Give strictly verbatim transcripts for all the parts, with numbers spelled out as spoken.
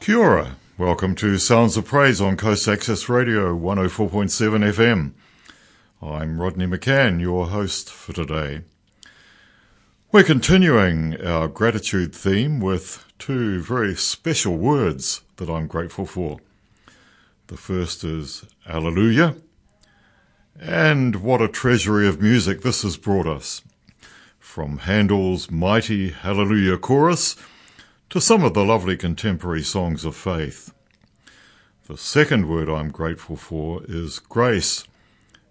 Kia ora. Welcome to Sounds of Praise on Coast Access Radio one oh four point seven F M. I'm Rodney McCann, your host for today. We're continuing our gratitude theme with two very special words that I'm grateful for. The first is Alleluia, and what a treasury of music this has brought us, from Handel's mighty Hallelujah chorus to some of the lovely contemporary songs of faith. The second word I'm grateful for is grace,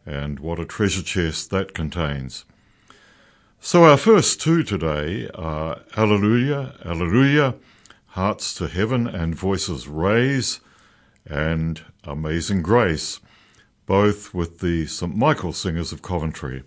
and what a treasure chest that contains. So our first two today are Alleluia, Alleluia, Hearts to Heaven and Voices Raise, and Amazing Grace, both with the Saint Michael Singers of Coventry.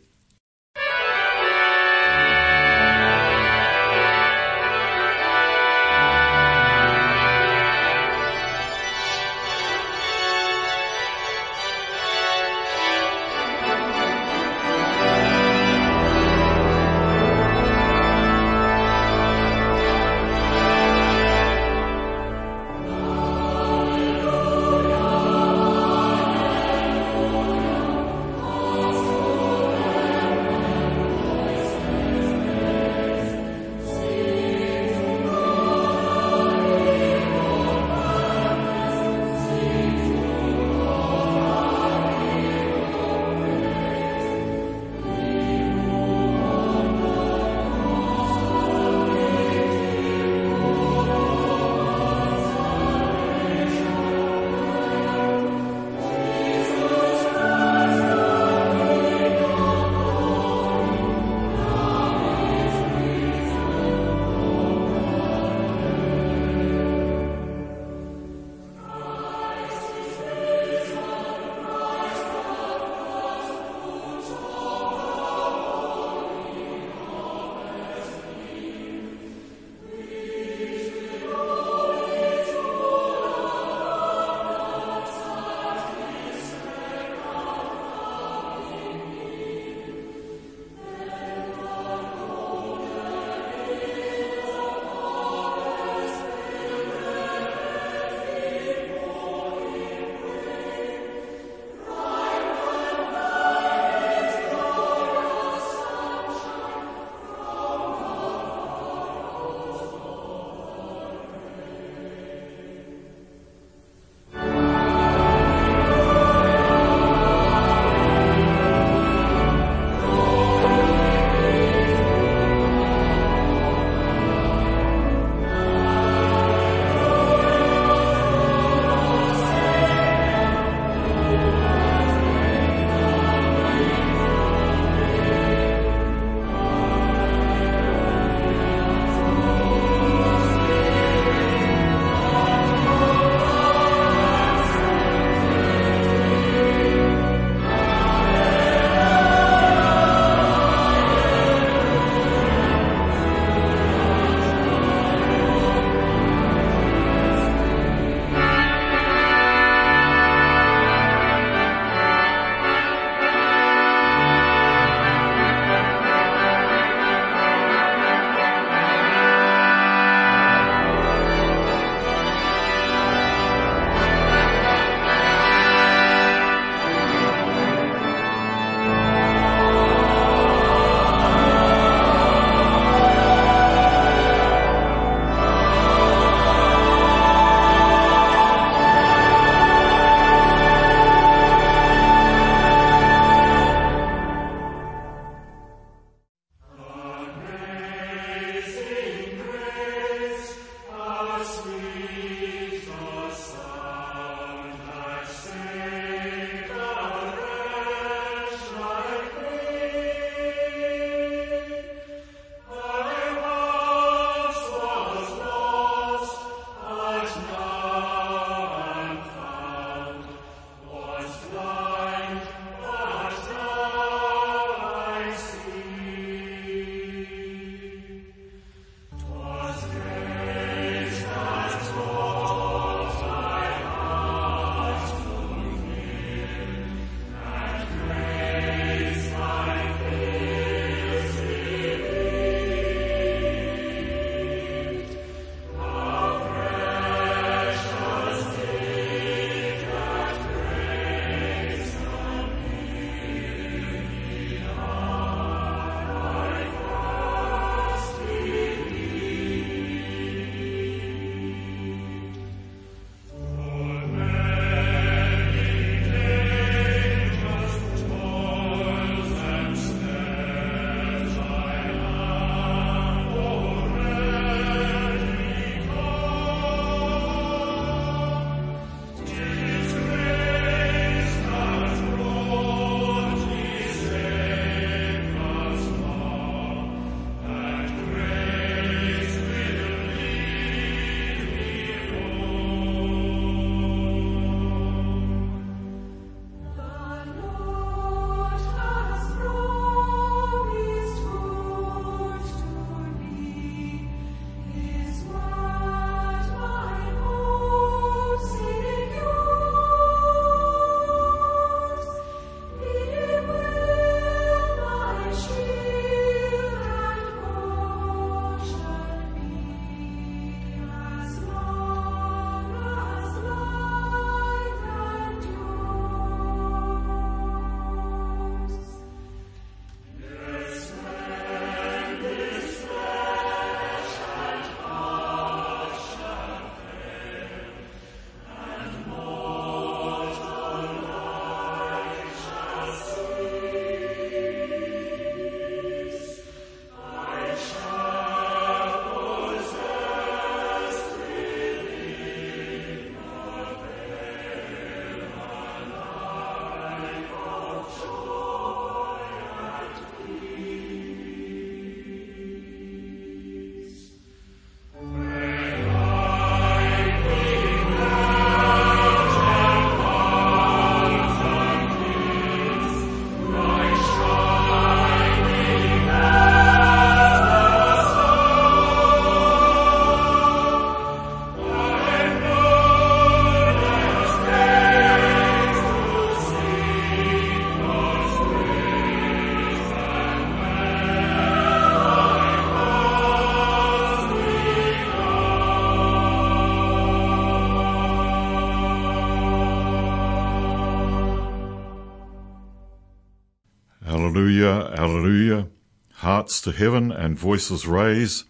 Alleluia, Alleluia, Hearts to Heaven and Voices Raise,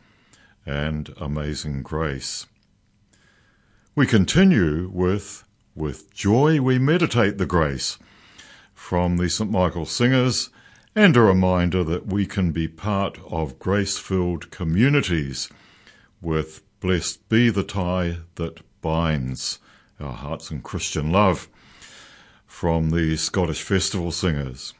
and Amazing Grace. We continue with With Joy We Meditate the Grace from the Saint Michael Singers, and a reminder that we can be part of grace-filled communities with Blessed Be the Tie That Binds Our Hearts in Christian Love from the Scottish Festival Singers.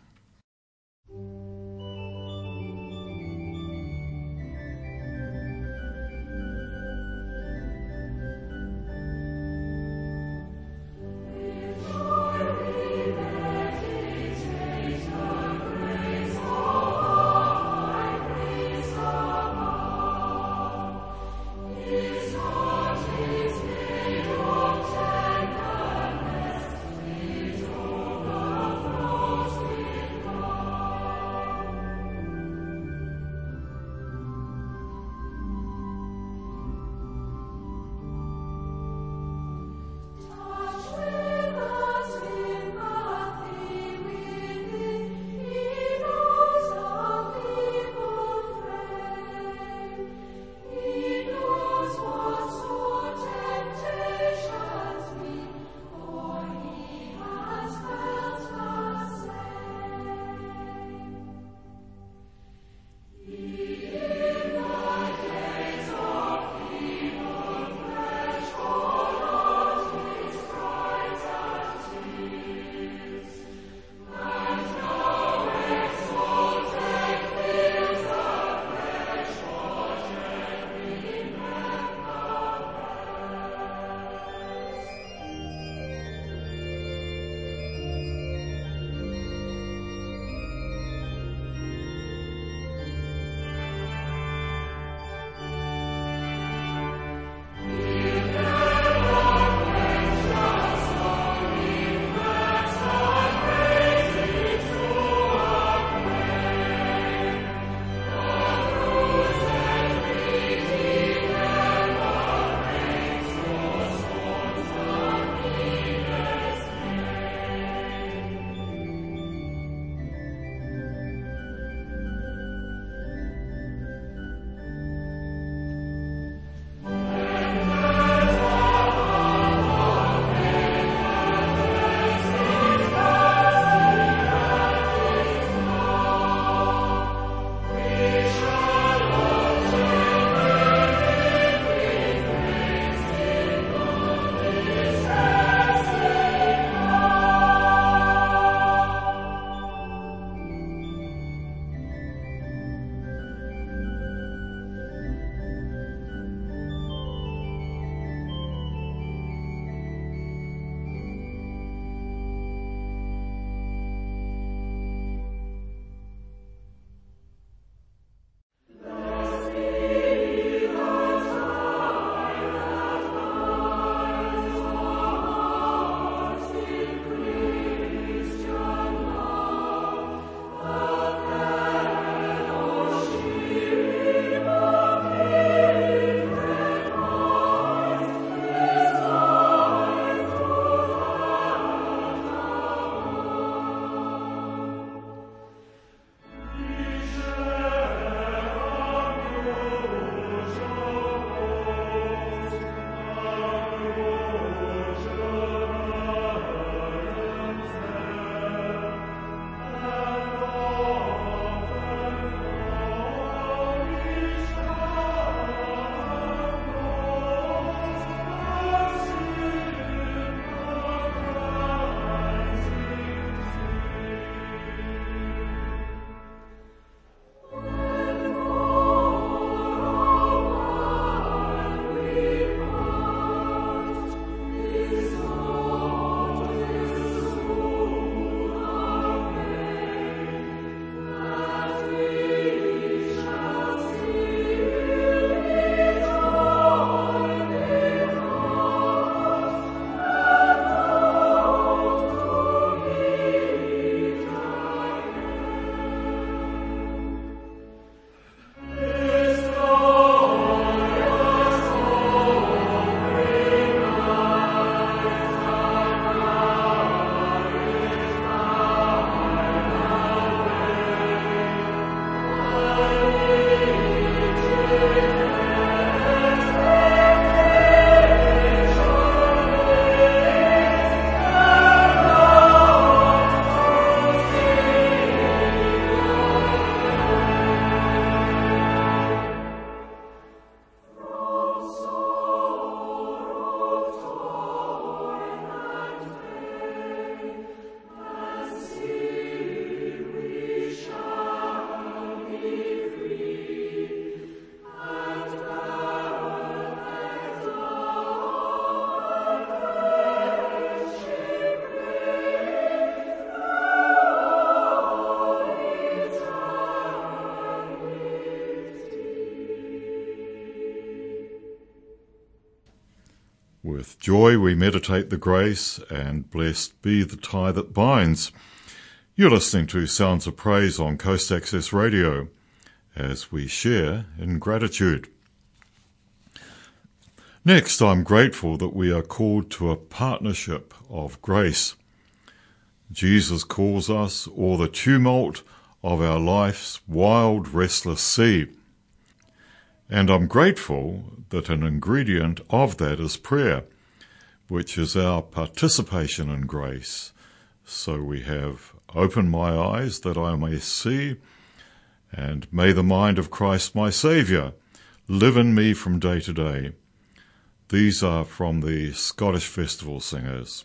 With joy we meditate the grace, and blessed be the tie that binds. You're listening to Sounds of Praise on Coast Access Radio, as we share in gratitude. Next, I'm grateful that we are called to a partnership of grace. Jesus calls us o'er the tumult of our life's wild, restless sea. And I'm grateful that an ingredient of that is prayer, which is our participation in grace. So we have opened my eyes that I may see, and may the mind of Christ my Saviour live in me from day to day. These are from the Scottish Festival Singers.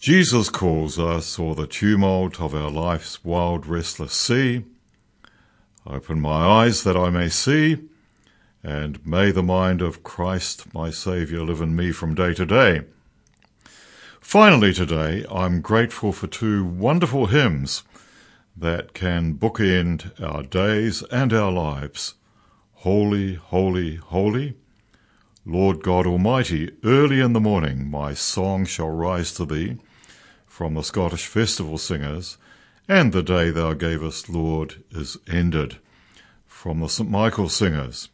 Jesus calls us, o'er the tumult of our life's wild, restless sea. Open my eyes that I may see, and may the mind of Christ, my Saviour, live in me from day to day. Finally today, I'm grateful for two wonderful hymns that can bookend our days and our lives. Holy, holy, holy. Lord God Almighty, early in the morning my song shall rise to thee, from the Scottish Festival Singers, and the day thou gavest, Lord, is ended, from the Saint Michael Singers.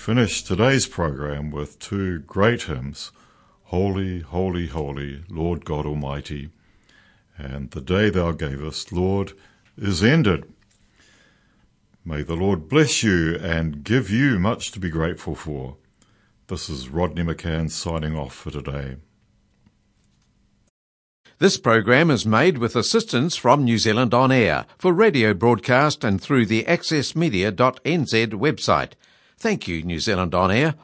finish today's program with two great hymns, Holy, Holy, Holy, Lord God Almighty, and The Day Thou Gavest, Lord, is Ended. May the Lord bless you and give you much to be grateful for. This is Rodney McCann signing off for today. This program is made with assistance from New Zealand on Air for radio broadcast and through the access media dot n z website. Thank you, New Zealand on Air.